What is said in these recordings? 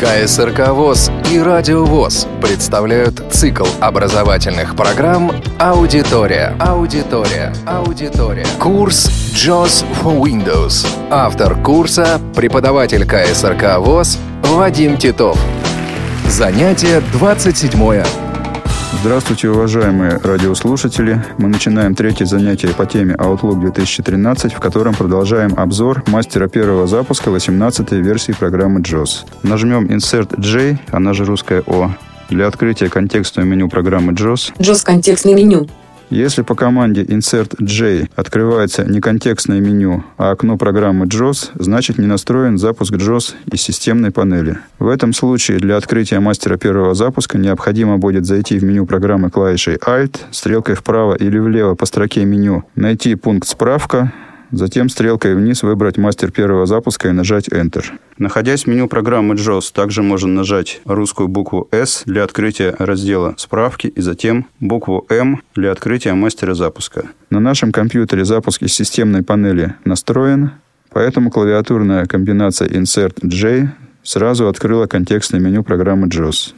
КСРК ВОЗ и Радио ВОЗ представляют цикл образовательных программ «Аудитория». Курс «Jaws for Windows». Автор курса – преподаватель КСРК ВОЗ Вадим Титов. Занятие 27-е. Здравствуйте, уважаемые радиослушатели! Мы начинаем третье занятие по теме Outlook 2013, в котором продолжаем обзор мастера первого запуска 18-й версии программы JAWS. Нажмем Insert J, она же русская О, для открытия контекстного меню программы JAWS. JAWS контекстное меню. Если по команде Insert J открывается не контекстное меню, а окно программы JAWS, значит не настроен запуск JAWS из системной панели. В этом случае для открытия мастера первого запуска необходимо будет зайти в меню программы клавишей Alt, стрелкой вправо или влево по строке меню найти пункт «Справка», затем стрелкой вниз выбрать мастер первого запуска и нажать Enter. Находясь в меню программы JAWS, также можно нажать русскую букву S для открытия раздела «Справки» и затем букву M для открытия мастера запуска. На нашем компьютере запуск из системной панели настроен, поэтому клавиатурная комбинация Insert J сразу открыла контекстное меню программы JAWS.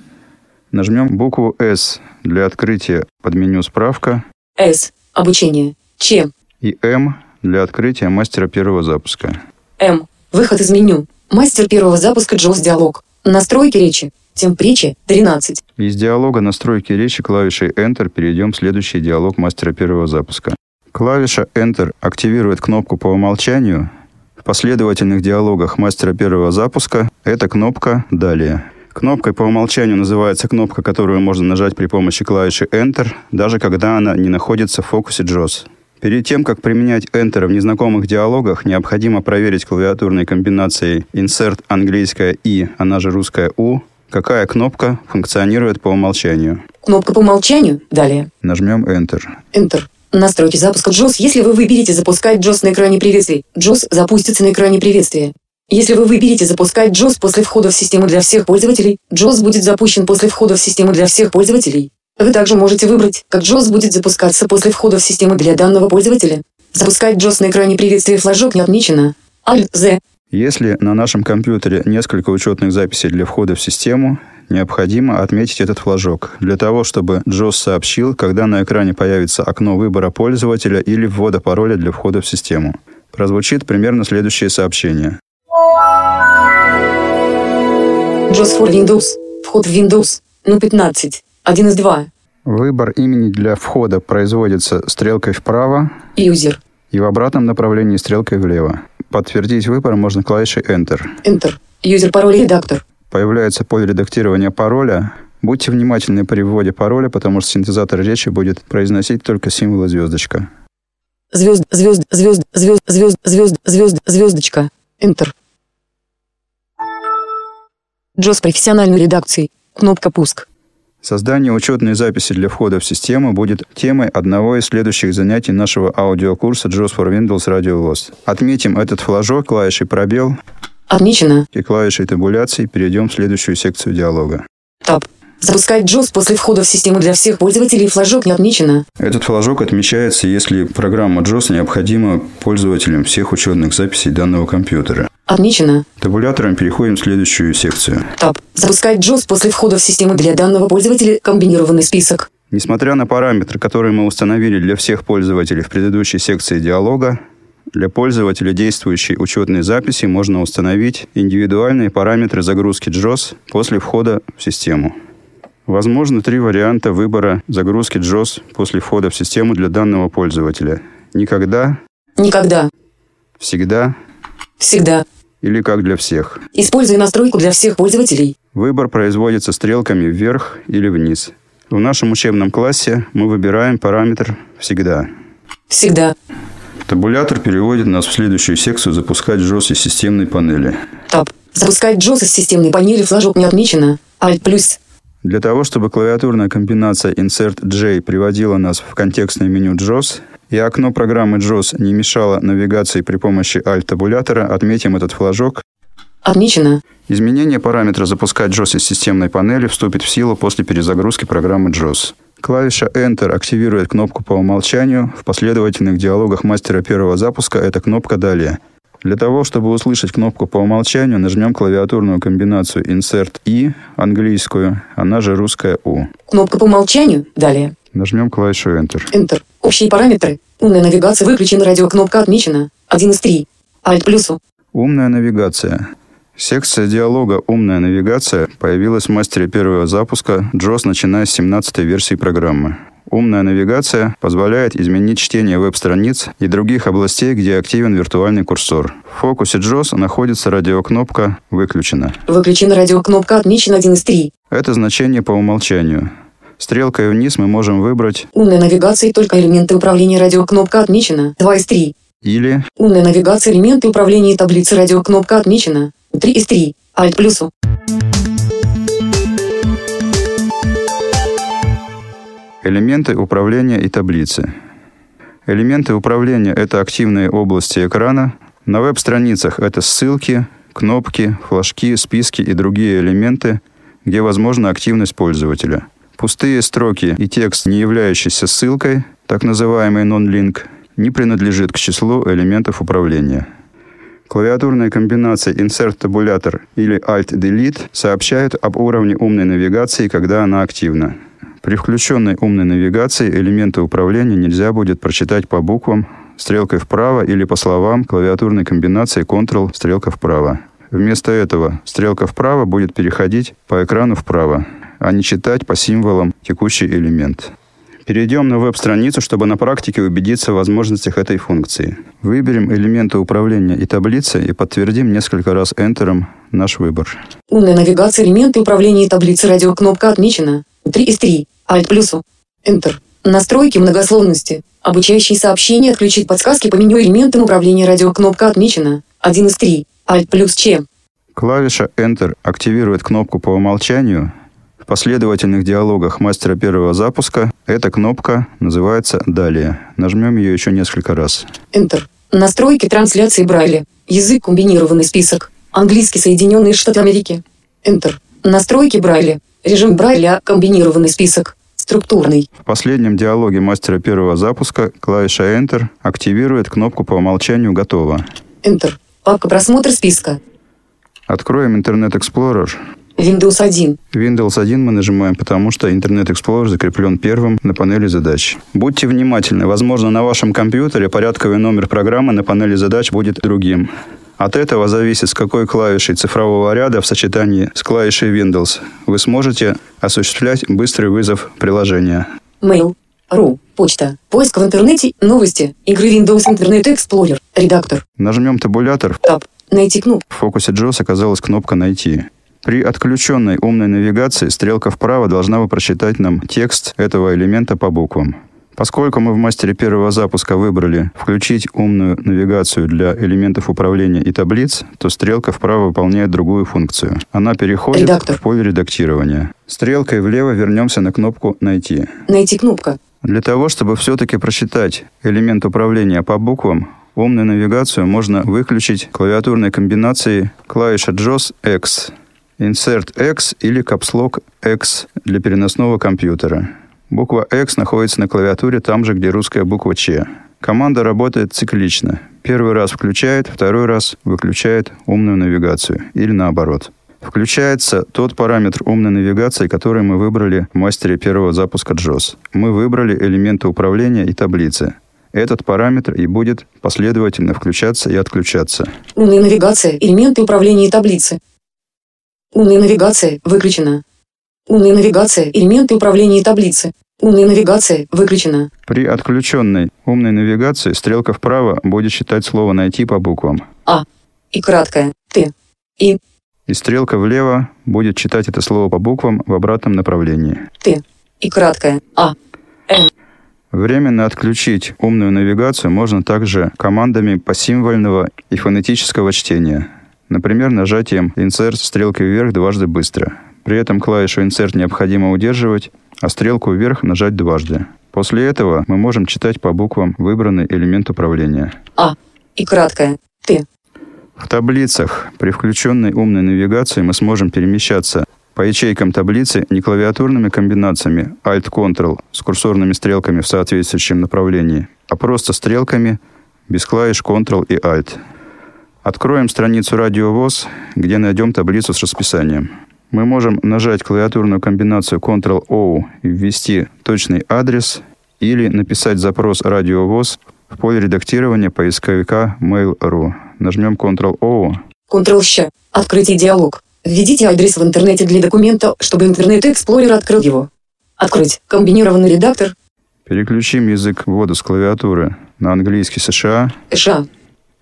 Нажмем букву S для открытия подменю «Справка», S – обучение, Ч и M – для открытия мастера первого запуска. М. Выход из меню. Мастер первого запуска JAWS диалог. Настройки речи. Темп речи 13. Из диалога настройки речи клавишей Enter перейдем в следующий диалог мастера первого запуска. Клавиша Enter активирует кнопку по умолчанию. В последовательных диалогах мастера первого запуска эта кнопка «Далее». Кнопкой по умолчанию называется кнопка, которую можно нажать при помощи клавиши Enter, даже когда она не находится в фокусе JAWS. Перед тем, как применять Enter в незнакомых диалогах, необходимо проверить клавиатурной комбинацией Insert английская И, она же русская У, какая кнопка функционирует по умолчанию. Кнопка по умолчанию. Далее. Нажмем Enter. Enter. Настройки запуска JAWS. Если вы выберете «Запускать JAWS» на экране приветствий, JAWS запустится на экране приветствия. Если вы выберете «Запускать JAWS» после входа в систему для всех пользователей, JAWS будет запущен после входа в систему для всех пользователей. Вы также можете выбрать, как JAWS будет запускаться после входа в систему для данного пользователя. Запускать JAWS на экране приветствия флажок не отмечено. Alt-Z. Если на нашем компьютере несколько учетных записей для входа в систему, необходимо отметить этот флажок, для того, чтобы JAWS сообщил, когда на экране появится окно выбора пользователя или ввода пароля для входа в систему. Прозвучит примерно следующее сообщение. JAWS for Windows. Вход в Windows. Ну 15. 1 из 2. Выбор имени для входа производится стрелкой вправо User. И в обратном направлении стрелкой влево. Подтвердить выбор можно клавишей Enter. Enter. User пароль редактор. Появляется поле редактирования пароля. Будьте внимательны при вводе пароля, потому что синтезатор речи будет произносить только символы звездочка. Звездочка. Enter. JAWS профессиональной редакции. Кнопка пуск. Создание учетной записи для входа в систему будет темой одного из следующих занятий нашего аудиокурса JAWS for Windows Радио ВОЗ. Отметим этот флажок клавишей «Пробел». Отмечено. И клавишей табуляции перейдем в следующую секцию диалога. Таб. Запускать JAWS после входа в систему для всех пользователей флажок не отмечено. Этот флажок отмечается, если программа JAWS необходима пользователям всех учетных записей данного компьютера. Отмечено. Табулятором переходим в следующую секцию. Таб. Запускать JAWS после входа в систему для данного пользователя комбинированный список. Несмотря на параметры, которые мы установили для всех пользователей в предыдущей секции диалога, для пользователя действующей учетной записи можно установить индивидуальные параметры загрузки JAWS после входа в систему. Возможно, 3 варианта выбора загрузки JAWS после входа в систему для данного пользователя. Никогда. Никогда. Всегда. Всегда. Или как для всех. Используя настройку для всех пользователей. Выбор производится стрелками вверх или вниз. В нашем учебном классе мы выбираем параметр «Всегда». Всегда. Табулятор переводит нас в следующую секцию «Запускать JAWS из системной панели». Таб. Запускать JAWS из системной панели флажок не отмечено. Alt плюс. Для того, чтобы клавиатурная комбинация Insert J приводила нас в контекстное меню JAWS, и окно программы JAWS не мешало навигации при помощи Alt-табулятора, отметим этот флажок. Отмечено. Изменение параметра «Запускать JAWS из системной панели» вступит в силу после перезагрузки программы JAWS. Клавиша Enter активирует кнопку по умолчанию. В последовательных диалогах мастера первого запуска эта кнопка «Далее». Для того, чтобы услышать кнопку по умолчанию, нажмем клавиатурную комбинацию Insert и английскую, она же русская U. Кнопка по умолчанию. Далее. Нажмем клавишу Enter. Enter. Общие параметры. Умная навигация выключена. Радиокнопка отмечена. 1 из 3. Alt плюс U. Умная навигация. Секция диалога «Умная навигация» появилась в мастере первого запуска Jaws, начиная с 17-й версии программы. «Умная навигация» позволяет изменить чтение веб-страниц и других областей, где активен виртуальный курсор. В фокусе Jaws находится радиокнопка «Выключена». Выключена радиокнопка, отмечена 1 из 3. Это значение по умолчанию. Стрелкой вниз мы можем выбрать «Умная навигация, только элементы управления, радиокнопка отмечена, 2 из 3». Или «Умная навигация, элементы управления и таблицы, радиокнопка отмечена». 3 из 3. Alt плюсу. Элементы управления и таблицы. Элементы управления – это активные области экрана. На веб-страницах это ссылки, кнопки, флажки, списки и другие элементы, где возможна активность пользователя. Пустые строки и текст, не являющийся ссылкой, так называемый non-link, не принадлежит к числу элементов управления. Клавиатурные комбинации Insert-табулятор или Alt-Delete сообщают об уровне умной навигации, когда она активна. При включенной умной навигации элементы управления нельзя будет прочитать по буквам, стрелкой вправо или по словам клавиатурной комбинации Ctrl, стрелка вправо. Вместо этого стрелка вправо будет переходить по экрану вправо, а не читать по символам текущий элемент. Перейдем на веб-страницу, чтобы на практике убедиться в возможностях этой функции. Выберем элементы управления и таблицы и подтвердим несколько раз Enter наш выбор. Умная навигация, элементы управления и таблицы, радиокнопка отмечена. 3 из 3. Alt плюсу. Enter. Настройки многословности. Обучающие сообщения, отключить подсказки по меню элементам управления, радиокнопка отмечена. 1 из 3. Alt плюс Ч. Клавиша Enter активирует кнопку по умолчанию. В последовательных диалогах мастера первого запуска эта кнопка называется «Далее». Нажмем ее еще несколько раз. Enter. Настройки трансляции Брайля. Язык комбинированный список. Английский, Соединенные Штаты Америки. Enter. Настройки Брайля. Режим Брайля, комбинированный список. Структурный. В последнем диалоге мастера первого запуска клавиша Enter активирует кнопку по умолчанию «Готово». Enter. Папка «Просмотр списка». Откроем Internet Explorer. Windows 1. Windows 1 мы нажимаем, потому что Internet Explorer закреплен первым на панели задач. Будьте внимательны. Возможно, на вашем компьютере порядковый номер программы на панели задач будет другим. От этого зависит, с какой клавишей цифрового ряда в сочетании с клавишей Windows вы сможете осуществлять быстрый вызов приложения. Mail.ru. Почта. Поиск в интернете. Новости. Игры Windows Internet Explorer. Редактор. Нажмем табулятор. Tab. Найти кнопку. В фокусе Jaws оказалась кнопка «Найти». При отключенной умной навигации стрелка вправо должна бы прочитать нам текст этого элемента по буквам. Поскольку мы в мастере первого запуска выбрали «Включить умную навигацию для элементов управления и таблиц», то стрелка вправо выполняет другую функцию. Она переходит в поле редактирования. Стрелкой влево вернемся на кнопку «Найти». Найти кнопка. Для того, чтобы все-таки прочитать элемент управления по буквам, умную навигацию можно выключить клавиатурной комбинацией клавиша Jaws X. Insert X или Caps Lock X для переносного компьютера. Буква X находится на клавиатуре там же, где русская буква Ч. Команда работает циклично. Первый раз включает, второй раз выключает умную навигацию. Или наоборот. Включается тот параметр умной навигации, который мы выбрали в мастере первого запуска Jaws. Мы выбрали элементы управления и таблицы. Этот параметр и будет последовательно включаться и отключаться. Умная навигация, элементы управления и таблицы. Умная навигация выключена. Умная навигация, элементы управления и таблицы. Умная навигация выключена. При отключенной умной навигации стрелка вправо будет считать слово «Найти» по буквам. А. И краткое. Т. И. И стрелка влево будет читать это слово по буквам в обратном направлении. Т. И краткое. А. М. Временно отключить умную навигацию можно также командами посимвольного и фонетического чтения. Например, нажатием Insert стрелкой вверх дважды быстро. При этом клавишу Insert необходимо удерживать, а стрелку вверх нажать дважды. После этого мы можем читать по буквам выбранный элемент управления. А. И краткое. Т. В таблицах при включенной умной навигации мы сможем перемещаться по ячейкам таблицы не клавиатурными комбинациями Alt-Ctrl с курсорными стрелками в соответствующем направлении, а просто стрелками без клавиш Ctrl и Alt. Откроем страницу «Радио ВОЗ», где найдем таблицу с расписанием. Мы можем нажать клавиатурную комбинацию Ctrl-O и ввести точный адрес или написать запрос «Радио ВОЗ» в поле редактирования поисковика Mail.ru. Нажмем Ctrl-O. Ctrl-Щ. Открытие диалог. Введите адрес в интернете для документа, чтобы Internet Explorer открыл его. Открыть комбинированный редактор. Переключим язык ввода с клавиатуры на английский США. США.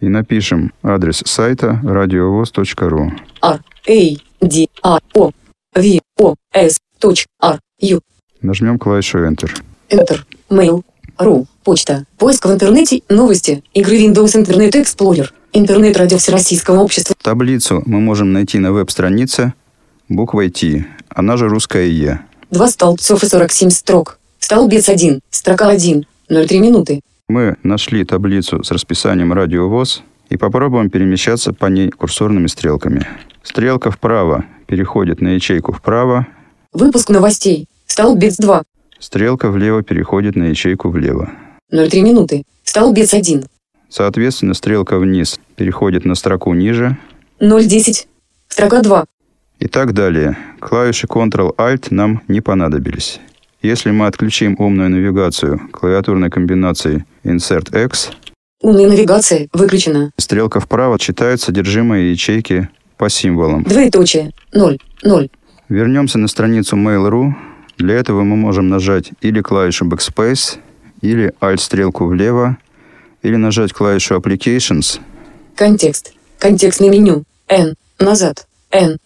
И напишем адрес сайта radiovoz.ru. RADIOVOZ.RU. Нажмем клавишу Enter. Enter. Mail.ru. Почта. Поиск в интернете. Новости. Игры Windows Internet Explorer. Интернет-радио Всероссийского общества. Таблицу мы можем найти на веб-странице буквой Т, она же русская Е. 2 столбцов и 47 строк. Столбец 1, строка 1, 0,3 минуты. Мы нашли таблицу с расписанием «Радио ВОЗ» и попробуем перемещаться по ней курсорными стрелками. Стрелка вправо переходит на ячейку вправо. Выпуск новостей. Столбец 2. Стрелка влево переходит на ячейку влево. 0,3 минуты. Столбец 1. Соответственно, стрелка вниз переходит на строку ниже. 0,10. Строка 2. И так далее. Клавиши Ctrl-Alt нам не понадобились. Если мы отключим умную навигацию клавиатурной комбинации Insert-X. Умная навигация выключена. Стрелка вправо читает содержимое ячейки по символам. Двоеточие. 0, 0. Вернемся на страницу Mail.ru. Для этого мы можем нажать или клавишу Backspace, или Alt-стрелку влево, или нажать клавишу Applications. Контекст. Контекстное меню. N. Назад. N.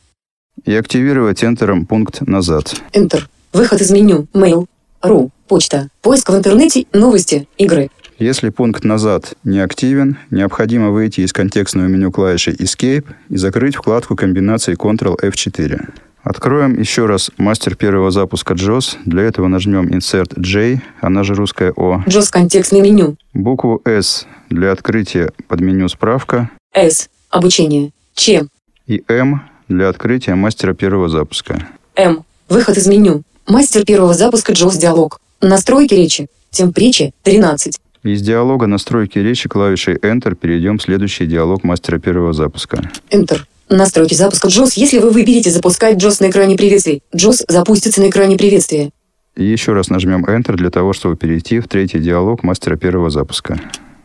И активировать Enter'ом пункт «Назад». Enter. Выход из меню. Mail.ru. Почта. Поиск в интернете. Новости. Игры. Если пункт «Назад» не активен, необходимо выйти из контекстного меню клавиши Escape и закрыть вкладку комбинации Ctrl-F4. Откроем еще раз мастер первого запуска JAWS. Для этого нажмем Insert J, она же русская О. JAWS контекстное меню. Букву S для открытия под меню справка. S. Обучение. Ч. И M для открытия мастера первого запуска. M. Выход из меню. Мастер первого запуска JAWS диалог. Настройки речи. Темп речи 13. Из диалога настройки речи клавишей Enter перейдем в следующий диалог мастера первого запуска. Enter. Настройки запуска JAWS. Если вы выберете запускать JAWS на экране приветствий, JAWS запустится на экране приветствия. И еще раз нажмем Enter для того, чтобы перейти в третий диалог мастера первого запуска.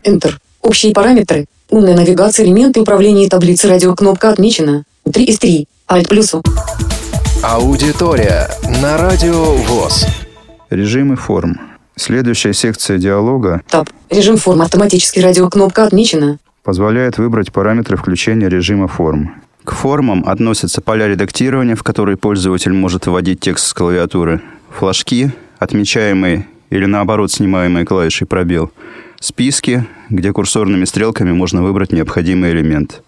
Enter. Общие параметры. Умная навигация, элементы управления и таблицы радио. Кнопка отмечена. 3 из 3. Alt плюсу. Аудитория на Радио ВОЗ. Режимы форм. Следующая секция диалога. Таб. Режим форм. Автоматически радио. Кнопка отмечена. Позволяет выбрать параметры включения режима форм. К формам относятся поля редактирования, в которые пользователь может вводить текст с клавиатуры, флажки, отмечаемые или наоборот снимаемые клавишей пробел, списки, где курсорными стрелками можно выбрать необходимый элемент.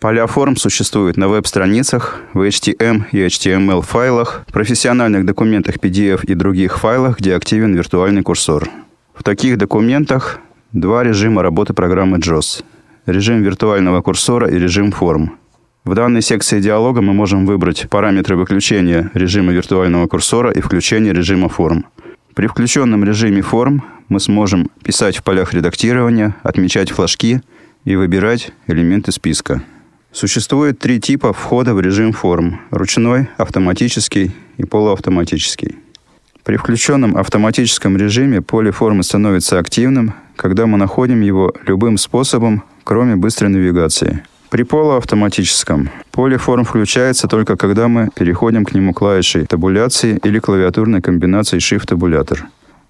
Поля форм существуют на веб-страницах, в HTML и HTML файлах, профессиональных документах PDF и других файлах, где активен виртуальный курсор. В таких документах два режима работы программы JAWS. Режим виртуального курсора и режим форм. В данной секции диалога мы можем выбрать параметры выключения режима виртуального курсора и включения режима форм. При включенном режиме форм мы сможем писать в полях редактирования, отмечать флажки и выбирать элементы списка. Существует три типа входа в режим форм – ручной, автоматический и полуавтоматический. При включенном автоматическом режиме поле формы становится активным, когда мы находим его любым способом, кроме быстрой навигации. При полуавтоматическом поле форм включается только когда мы переходим к нему клавишей табуляции или клавиатурной комбинацией Shift-табулятор.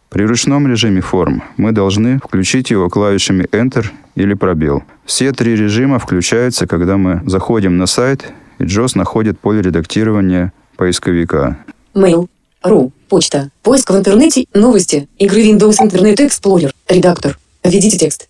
При ручном режиме форм мы должны включить его клавишами Enter или пробел. Все три режима включаются, когда мы заходим на сайт, и JAWS находит поле редактирования поисковика. Mail.ru. Почта. Поиск в интернете. Новости. Игры Windows Internet Explorer. Редактор. Введите текст.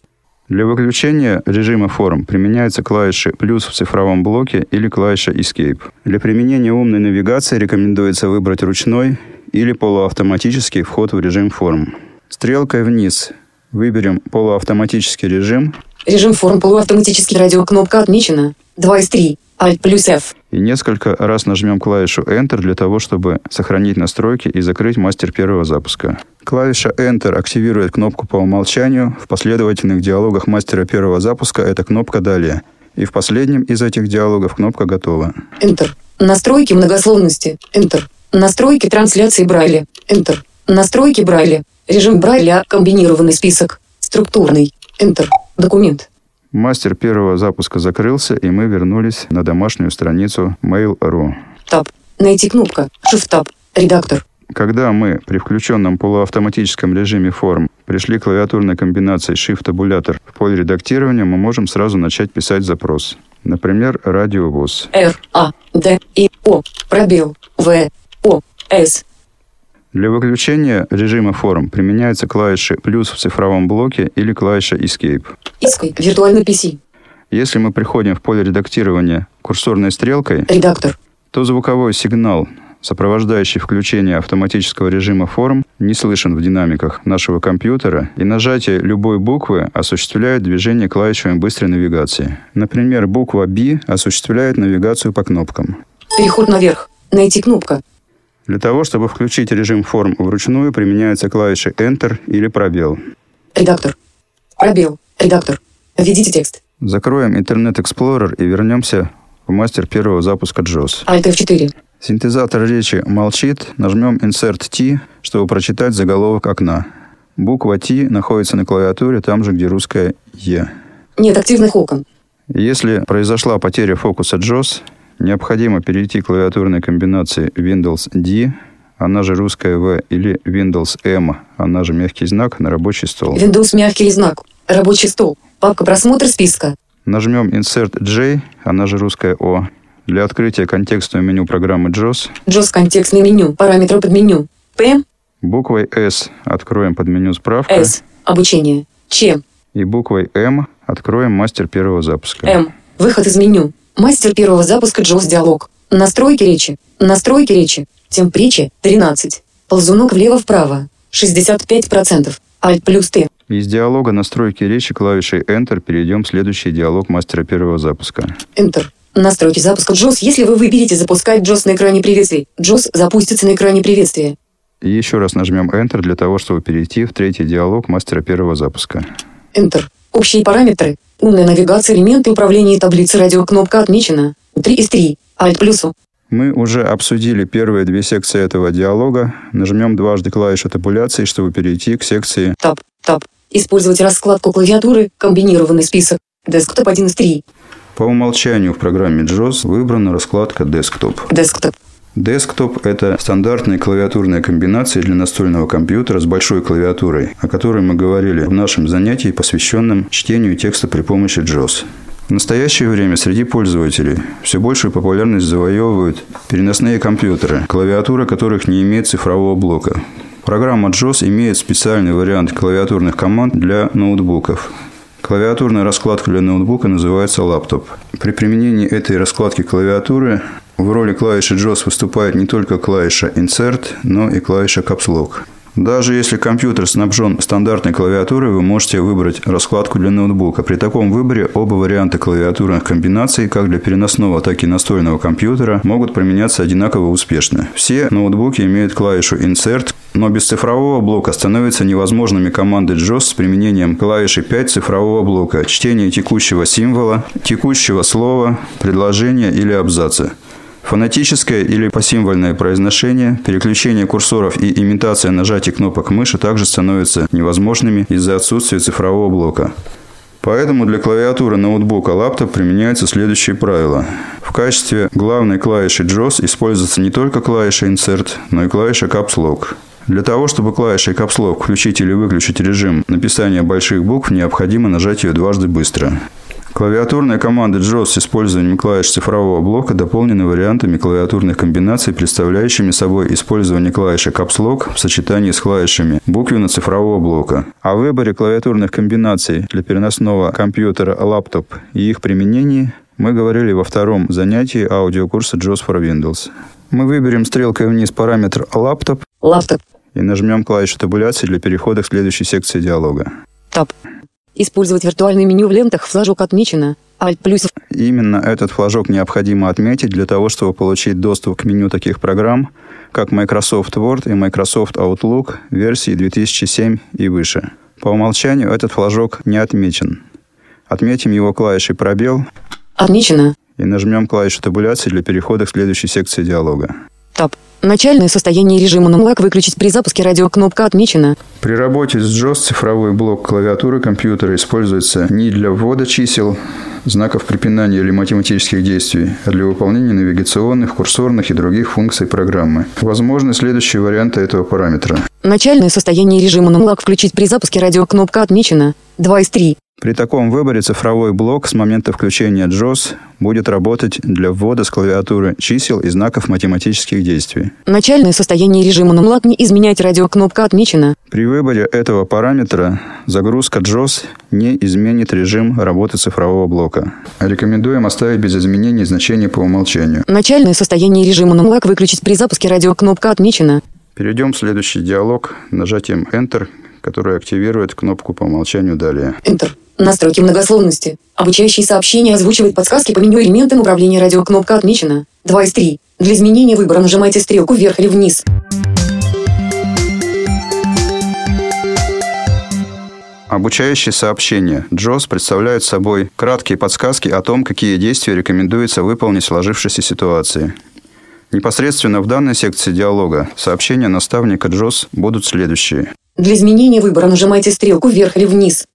Для выключения режима форм применяются клавиши «плюс» в цифровом блоке или клавиша «Escape». Для применения умной навигации рекомендуется выбрать ручной или полуавтоматический вход в режим форм. Стрелкой вниз выберем полуавтоматический режим. Режим форм полуавтоматический радио. Кнопка отмечена. 2 из 3. Alt плюс F. И несколько раз нажмем клавишу Enter для того, чтобы сохранить настройки и закрыть мастер первого запуска. Клавиша Enter активирует кнопку по умолчанию. В последовательных диалогах мастера первого запуска эта кнопка «Далее». И в последнем из этих диалогов кнопка «Готово». Enter. Настройки многословности. Enter. Настройки трансляции Брайля. Enter. Настройки Брайля. Режим Брайля. Комбинированный список. Структурный. Enter. Документ. Мастер первого запуска закрылся, и мы вернулись на домашнюю страницу Mail.ru. Таб. Найти кнопка. Shift Tab. Редактор. Когда мы при включенном полуавтоматическом режиме форм пришли к клавиатурной комбинации Shift-табулятор в поле редактирования, мы можем сразу начать писать запрос. Например, Радио ВОЗ. RADIO VOS. Для выключения режима форм применяются клавиши «плюс» в цифровом блоке или клавиша «Escape». Escape. Виртуальный PC. Если мы приходим в поле редактирования курсорной стрелкой, редактор, то звуковой сигнал, сопровождающий включение автоматического режима форм, не слышен в динамиках нашего компьютера, и нажатие любой буквы осуществляет движение клавишами быстрой навигации. Например, буква B осуществляет навигацию по кнопкам. Переход наверх. Найти кнопка. Для того, чтобы включить режим форм вручную, применяются клавиши Enter или пробел. Редактор. Пробел. Редактор. Введите текст. Закроем Internet Explorer и вернемся в мастер первого запуска Jaws. Alt F4. Синтезатор речи молчит. Нажмем Insert T, чтобы прочитать заголовок окна. Буква T находится на клавиатуре, там же, где русская E. Нет активных окон. Если произошла потеря фокуса Jaws, необходимо перейти к клавиатурной комбинации Windows D, она же русская V, или Windows M, она же мягкий знак, на рабочий стол. Windows мягкий знак, рабочий стол, папка просмотр списка. Нажмем Insert J, она же русская O, для открытия контекстного меню программы JAWS. JAWS контекстное меню, параметры подменю. P. Буквой S откроем подменю справка. S. Обучение. Ч. И буквой M откроем мастер первого запуска. M. Выход из меню. Мастер первого запуска Jaws диалог. Настройки речи. Настройки речи. Темп речи 13. Ползунок влево-вправо. 65%. Alt плюс Т. Из диалога настройки речи клавишей Enter перейдем в следующий диалог мастера первого запуска. Enter. Настройки запуска Jaws. Если вы выберете запускать Jaws на экране приветствий, Jaws запустится на экране приветствия. И еще раз нажмем Enter для того, чтобы перейти в третий диалог мастера первого запуска. Enter. Общие параметры. Умная навигация, элементы управления и таблицы радио. Кнопка отмечена. 3 из 3. Alt плюсу. Мы уже обсудили первые две секции этого диалога. Нажмем дважды клавишу табуляции, чтобы перейти к секции Tab. Tab. Использовать раскладку клавиатуры. Комбинированный список. Desktop 1 из 3. По умолчанию в программе JAWS выбрана раскладка Desktop. Desktop. Десктоп – это стандартные клавиатурные комбинации для настольного компьютера с большой клавиатурой, о которой мы говорили в нашем занятии, посвященном чтению текста при помощи JAWS. В настоящее время среди пользователей все большую популярность завоевывают переносные компьютеры, клавиатура которых не имеет цифрового блока. Программа JAWS имеет специальный вариант клавиатурных команд для ноутбуков. Клавиатурная раскладка для ноутбука называется лаптоп. При применении этой раскладки клавиатуры в роли клавиши JAWS выступает не только клавиша Insert, но и клавиша Caps Lock. Даже если компьютер снабжен стандартной клавиатурой, вы можете выбрать раскладку для ноутбука. При таком выборе оба варианта клавиатурных комбинаций, как для переносного, так и настольного компьютера, могут применяться одинаково успешно. Все ноутбуки имеют клавишу Insert, но без цифрового блока становятся невозможными команды JAWS с применением клавиши 5 цифрового блока, чтение текущего символа, текущего слова, предложения или абзаца. Фонетическое или посимвольное произношение, переключение курсоров и имитация нажатия кнопок мыши также становятся невозможными из-за отсутствия цифрового блока. Поэтому для клавиатуры ноутбука лаптоп применяются следующие правила. В качестве главной клавиши JAWS используется не только клавиша Insert, но и клавиша Caps Lock. Для того, чтобы клавишей Caps Lock включить или выключить режим написания больших букв, необходимо нажать ее дважды быстро. Клавиатурные команды JAWS с использованием клавиш цифрового блока дополнены вариантами клавиатурных комбинаций, представляющими собой использование клавиши Caps Lock в сочетании с клавишами буквенно-цифрового блока. О выборе клавиатурных комбинаций для переносного компьютера лаптоп и их применении мы говорили во втором занятии аудиокурса JAWS for Windows. Мы выберем стрелкой вниз параметр лаптоп и нажмем клавишу табуляции для перехода к следующей секции диалога. Tab. Использовать виртуальное меню в лентах, флажок отмечено. Alt плюс. Именно этот флажок необходимо отметить для того, чтобы получить доступ к меню таких программ, как Microsoft Word и Microsoft Outlook версии 2007 и выше. По умолчанию этот флажок не отмечен. Отметим его клавишей пробел Отмечено. И нажмем клавишу табуляции для перехода к следующей секции диалога. Таб. Начальное состояние режима NumLock выключить при запуске радио. Кнопка отмечена. При работе с JAWS цифровой блок клавиатуры компьютера используется не для ввода чисел, знаков препинания или математических действий, а для выполнения навигационных, курсорных и других функций программы. Возможны следующие варианты этого параметра. Начальное состояние режима NumLock включить при запуске радио. Кнопка отмечена. 2 из 3. При таком выборе цифровой блок с момента включения JAWS будет работать для ввода с клавиатуры чисел и знаков математических действий. Начальное состояние режима NumLock не изменять радио. Кнопка отмечена. При выборе этого параметра загрузка JAWS не изменит режим работы цифрового блока. Рекомендуем оставить без изменений значение по умолчанию. Начальное состояние режима NumLock выключить при запуске радио. Кнопка отмечена. Перейдем в следующий диалог нажатием Enter, который активирует кнопку по умолчанию «Далее». Enter. Настройки многословности. Обучающие сообщения озвучивают подсказки по меню элементам управления радио. Кнопка отмечена. 2 из 3. Для изменения выбора нажимайте стрелку вверх или вниз. Обучающие сообщения JAWS представляют собой краткие подсказки о том, какие действия рекомендуется выполнить в сложившейся ситуации. Непосредственно в данной секции диалога сообщения наставника JAWS будут следующие. Для изменения выбора нажимайте стрелку вверх или вниз.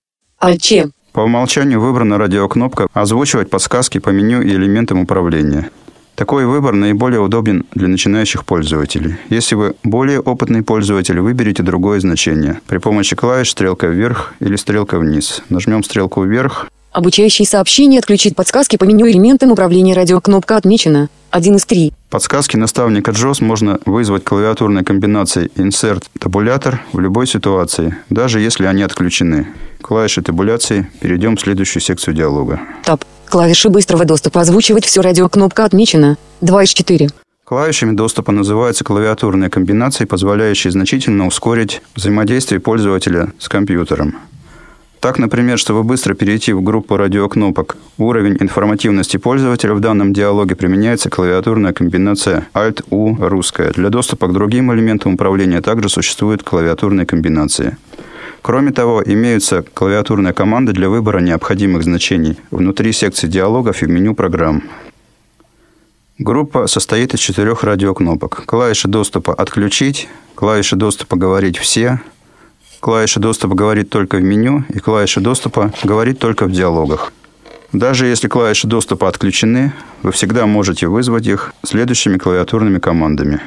Alt+C. По умолчанию выбрана радиокнопка «Озвучивать подсказки по меню и элементам управления». Такой выбор наиболее удобен для начинающих пользователей. Если вы более опытный пользователь, выберите другое значение. При помощи клавиш «Стрелка вверх» или «Стрелка вниз». Нажмем «Стрелку вверх». Обучающие сообщения отключить подсказки по меню элементам управления радио. Кнопка отмечена. 1 из 3. Подсказки наставника JAWS можно вызвать комбинацией комбинаций Insert, табулятор в любой ситуации, даже если они отключены. Клавиши табуляции. Перейдем в следующую секцию диалога. Таб. Клавиши быстрого доступа озвучивать все радио. Кнопка отмечена. 2 из 4. Клавишами доступа называются клавиатурные комбинации, позволяющие значительно ускорить взаимодействие пользователя с компьютером. Так, например, чтобы быстро перейти в группу радиокнопок «Уровень информативности пользователя» в данном диалоге применяется клавиатурная комбинация Alt-U русская. Для доступа к другим элементам управления также существуют клавиатурные комбинации. Кроме того, имеются клавиатурные команды для выбора необходимых значений внутри секции диалогов и в меню программ. Группа состоит из 4 радиокнопок. Клавиши доступа «Отключить», клавиши доступа «Говорить все», клавиша доступа «Говорит только в меню» и клавиша доступа «Говорит только в диалогах». Даже если клавиши доступа отключены, вы всегда можете вызвать их следующими клавиатурными командами.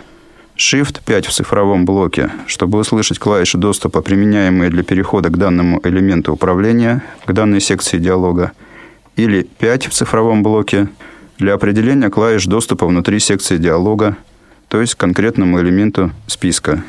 Shift 5 в цифровом блоке, чтобы услышать клавиши доступа, применяемые для перехода к данному элементу управления, к данной секции диалога, или 5 в цифровом блоке для определения клавиш доступа внутри секции диалога, то есть к конкретному элементу списка.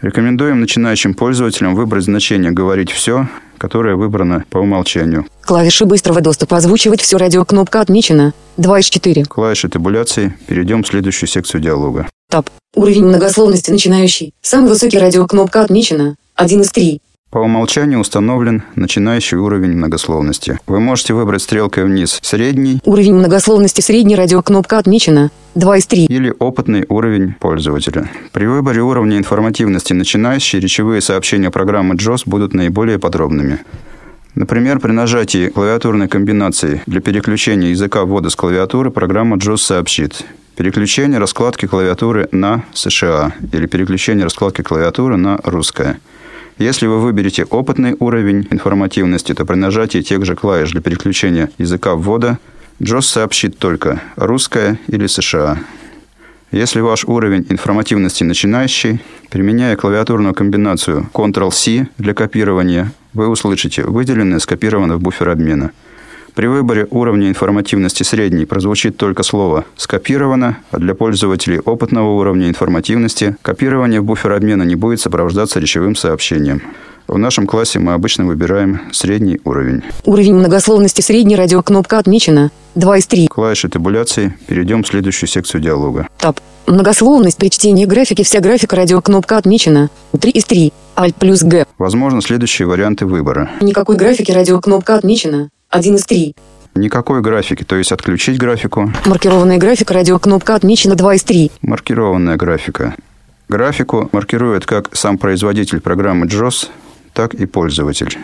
Рекомендуем начинающим пользователям выбрать значение «Говорить все», которое выбрано по умолчанию. Клавиши быстрого доступа озвучивать все радио. Кнопка отмечена. 2 из 4. Клавиши табуляции. Перейдем в следующую секцию диалога. Таб. Уровень многословности начинающий. Самый высокий радио. Кнопка отмечена. 1 из 3. По умолчанию установлен начинающий уровень многословности. Вы можете выбрать стрелкой вниз средний. Уровень многословности средний. Радио. Кнопка отмечена. 2 из 3. Или опытный уровень пользователя. При выборе уровня информативности начинающий речевые сообщения программы JAWS будут наиболее подробными. Например, при нажатии клавиатурной комбинации для переключения языка ввода с клавиатуры программа JAWS сообщит: переключение раскладки клавиатуры на США или переключение раскладки клавиатуры на русское. Если вы выберете опытный уровень информативности, то при нажатии тех же клавиш для переключения языка ввода JAWS сообщит только «Русская» или «США». Если ваш уровень информативности начинающий, применяя клавиатурную комбинацию Ctrl+C для копирования, вы услышите «Выделенное скопировано в буфер обмена». При выборе уровня информативности средний прозвучит только слово «скопировано», а для пользователей опытного уровня информативности копирование в буфер обмена не будет сопровождаться речевым сообщением. В нашем классе мы обычно выбираем средний уровень. Уровень многословности средний. Радиокнопка отмечена. 2 из 3. Клавиши табуляции. Перейдем в следующую секцию диалога. Таб. Многословность при чтении графики. Вся графика. Радиокнопка отмечена. 3 из 3. Alt плюс G. Возможно, следующие варианты выбора. Никакой графики. Радиокнопка отмечена. 1 из 3. Никакой графики, то есть отключить графику. Маркированная графика. Радиокнопка отмечена. 2 из 3. Маркированная графика. Графику маркирует как сам производитель программы JAWS, так и пользователь.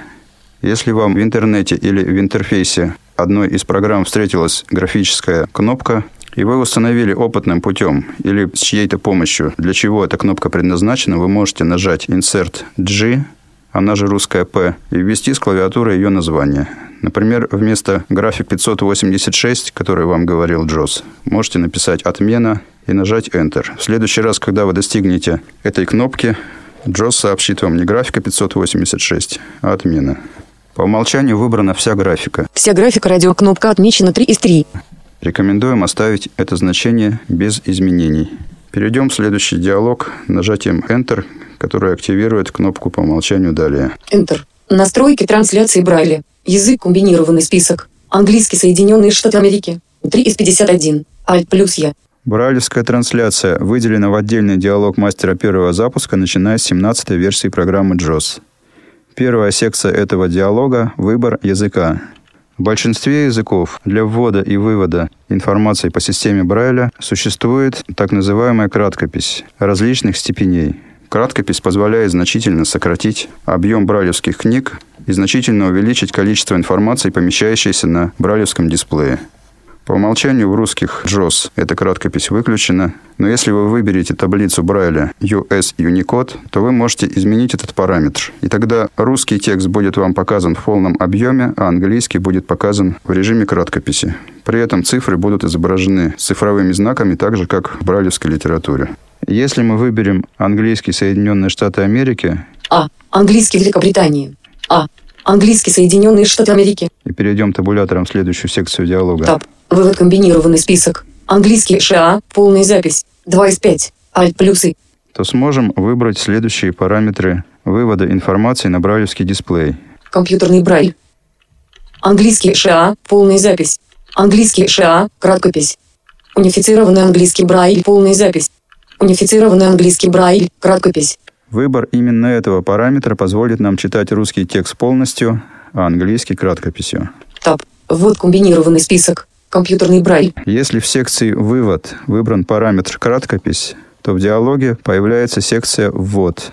Если вам в интернете или в интерфейсе одной из программ встретилась графическая кнопка, и вы установили опытным путем или с чьей-то помощью, для чего эта кнопка предназначена, вы можете нажать Insert G, она же русская P, и ввести с клавиатуры ее название. Например, вместо график 586, который вам говорил Jaws, можете написать «Отмена» и нажать Enter. В следующий раз, когда вы достигнете этой кнопки, Jaws сообщит вам не графика 586, а «Отмена». По умолчанию выбрана вся графика. Вся графика радиокнопка отмечена 3 из 3. Рекомендуем оставить это значение без изменений. Перейдем в следующий диалог нажатием Enter, который активирует кнопку по умолчанию «Далее». Enter. Настройки трансляции Брайля. Язык комбинированный список. Английский Соединенные Штаты Америки. 3 из 51. Alt плюс Я. Брайлевская трансляция выделена в отдельный диалог мастера первого запуска, начиная с 17-й версии программы Jaws. Первая секция этого диалога – выбор языка. В большинстве языков для ввода и вывода информации по системе Брайля существует так называемая краткопись различных степеней. Краткопись позволяет значительно сократить объем брайлевских книг и значительно увеличить количество информации, помещающейся на брайлевском дисплее. По умолчанию в русских JAWS эта краткопись выключена, но если вы выберете таблицу Брайля US Unicode, то вы можете изменить этот параметр. И тогда русский текст будет вам показан в полном объеме, а английский будет показан в режиме краткописи. При этом цифры будут изображены цифровыми знаками, так же, как в брайлевской литературе. Если мы выберем английский Соединенные Штаты Америки... А. Английский Великобритании. А. Английский Соединенные Штаты Америки. И перейдем табулятором в следующую секцию диалога. Таб. Вывод комбинированный список. Английский США. Полная запись. 2 из 5. Alt плюсы. То сможем выбрать следующие параметры вывода информации на брайлевский дисплей. Компьютерный брайль. Английский США. Полная запись. Английский США. Краткопись. Унифицированный английский брайль. Полная запись. Унифицированный английский брайль. Краткопись. Выбор именно этого параметра позволит нам читать русский текст полностью, а английский краткописью. Таб. Вот комбинированный список. Компьютерный брайль. Если в секции «Вывод» выбран параметр «Краткопись», то в диалоге появляется секция «Ввод».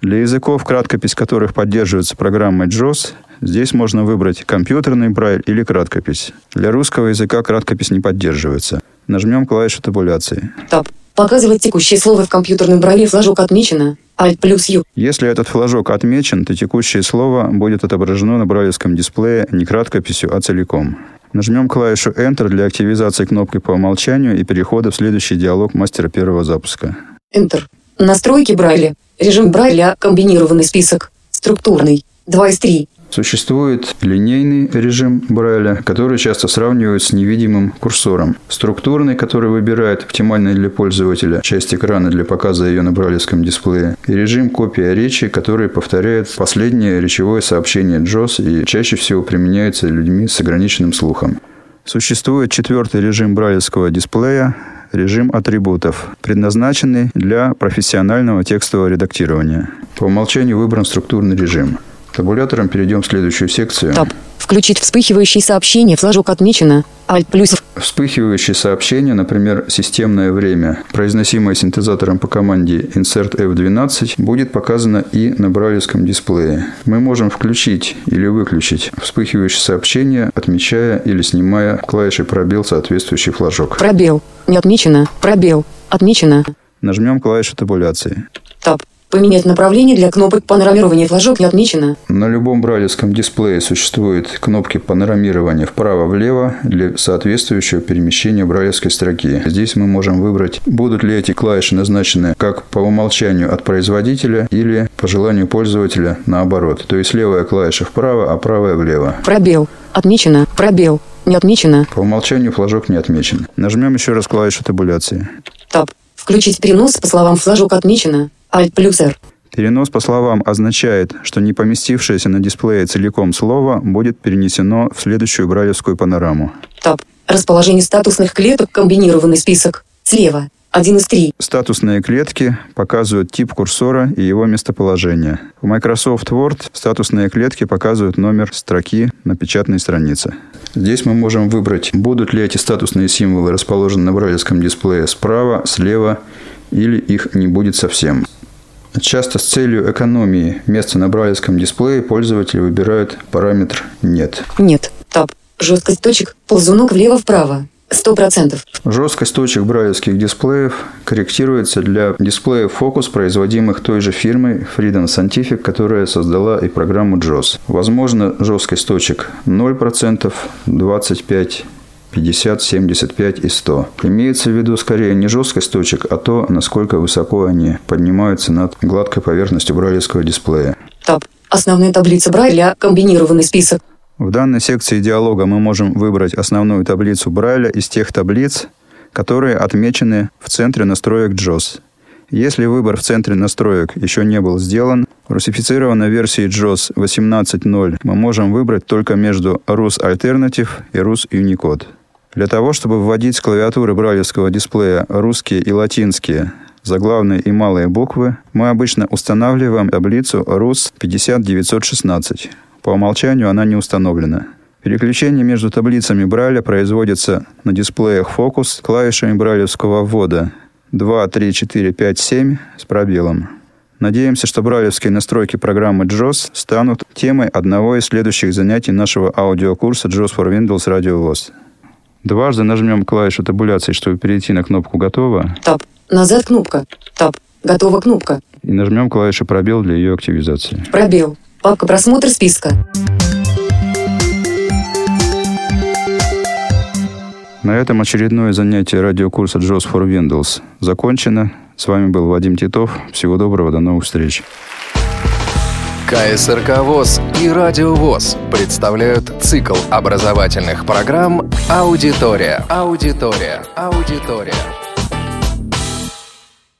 Для языков, краткопись которых поддерживается программой JAWS, здесь можно выбрать компьютерный брайль или краткопись. Для русского языка краткопись не поддерживается. Нажмем клавишу табуляции. Таб. Показывать текущие слова в компьютерном брайле флажок отмечено. Alt плюс U. Если этот флажок отмечен, то текущее слово будет отображено на брайлевском дисплее не краткописью, а целиком. Нажмем клавишу Enter для активизации кнопки по умолчанию и перехода в следующий диалог мастера первого запуска. Enter. Настройки Брайля. Режим Брайля. Комбинированный список. Структурный. 2 из 3. Существует линейный режим Брайля, который часто сравнивают с невидимым курсором. Структурный, который выбирает оптимальный для пользователя часть экрана для показа ее на брайлевском дисплее. И режим копия речи, который повторяет последнее речевое сообщение JAWS и чаще всего применяется людьми с ограниченным слухом. Существует четвертый режим брайлевского дисплея, режим атрибутов, предназначенный для профессионального текстового редактирования. По умолчанию выбран структурный режим. Табулятором перейдем в следующую секцию. Таб. Включить вспыхивающие сообщения. Флажок отмечено. Alt плюс. Вспыхивающие сообщения, например, системное время, произносимое синтезатором по команде Insert F12, будет показано и на брайлевском дисплее. Мы можем включить или выключить вспыхивающие сообщения, отмечая или снимая клавишей пробел соответствующий флажок. Пробел. Не отмечено. Пробел. Отмечено. Нажмем клавишу табуляции. Таб. Поменять направление для кнопок панорамирования. Флажок не отмечено. На любом брайлевском дисплее существуют кнопки панорамирования вправо-влево для соответствующего перемещения брайлевской строки. Здесь мы можем выбрать, будут ли эти клавиши назначены как по умолчанию от производителя или по желанию пользователя наоборот. То есть левая клавиша вправо, а правая влево. Пробел. Отмечено. Пробел. Не отмечено. По умолчанию флажок не отмечен. Нажмем еще раз клавишу табуляции. Таб. Включить перенос по словам. Флажок отмечено. Alt плюс R. Перенос по словам означает, что не поместившееся на дисплее целиком слово будет перенесено в следующую брайлевскую панораму. Таб. Расположение статусных клеток. Комбинированный список. Слева. 1 из 3. Статусные клетки показывают тип курсора и его местоположение. В Microsoft Word статусные клетки показывают номер строки на печатной странице. Здесь мы можем выбрать, будут ли эти статусные символы расположены на брайлевском дисплее справа, слева или их не будет совсем. Часто с целью экономии места на брайлевском дисплее пользователи выбирают параметр «Нет». «Нет». Таб. Жесткость точек. Ползунок влево-вправо. 100%. Жесткость точек брайлевских дисплеев корректируется для дисплеев Focus, производимых той же фирмой Freedom Scientific, которая создала и программу Jaws. Возможно, жесткость точек 0%, 25%. 50, 75 и 100. Имеется в виду скорее не жесткость точек, а то, насколько высоко они поднимаются над гладкой поверхностью брайлевского дисплея. Таб. Основная таблица Брайля. Комбинированный список. В данной секции диалога мы можем выбрать основную таблицу Брайля из тех таблиц, которые отмечены в центре настроек JAWS. Если выбор в центре настроек еще не был сделан, в русифицированной версии JAWS 18.0 мы можем выбрать только между RUS Alternative и RUS Unicode. Для того, чтобы вводить с клавиатуры брайлевского дисплея русские и латинские заглавные и малые буквы, мы обычно устанавливаем таблицу RUS 50916. По умолчанию она не установлена. Переключение между таблицами Брайля производится на дисплеях Focus клавишами брайлевского ввода 2, 3, 4, 5, 7 с пробелом. Надеемся, что брайлевские настройки программы JAWS станут темой одного из следующих занятий нашего аудиокурса Jaws for Windows Радио ВОЗ. Дважды нажмем клавишу табуляции, чтобы перейти на кнопку «Готово». Таб. Назад кнопка. Таб. Готова кнопка. И нажмем клавишу «Пробел» для ее активизации. Пробел. Папка «Просмотр списка». На этом очередное занятие радиокурса Jaws for Windows закончено. С вами был Вадим Титов. Всего доброго, до новых встреч. КСРК ВОЗ и Радио ВОЗ представляют цикл образовательных программ «Аудитория».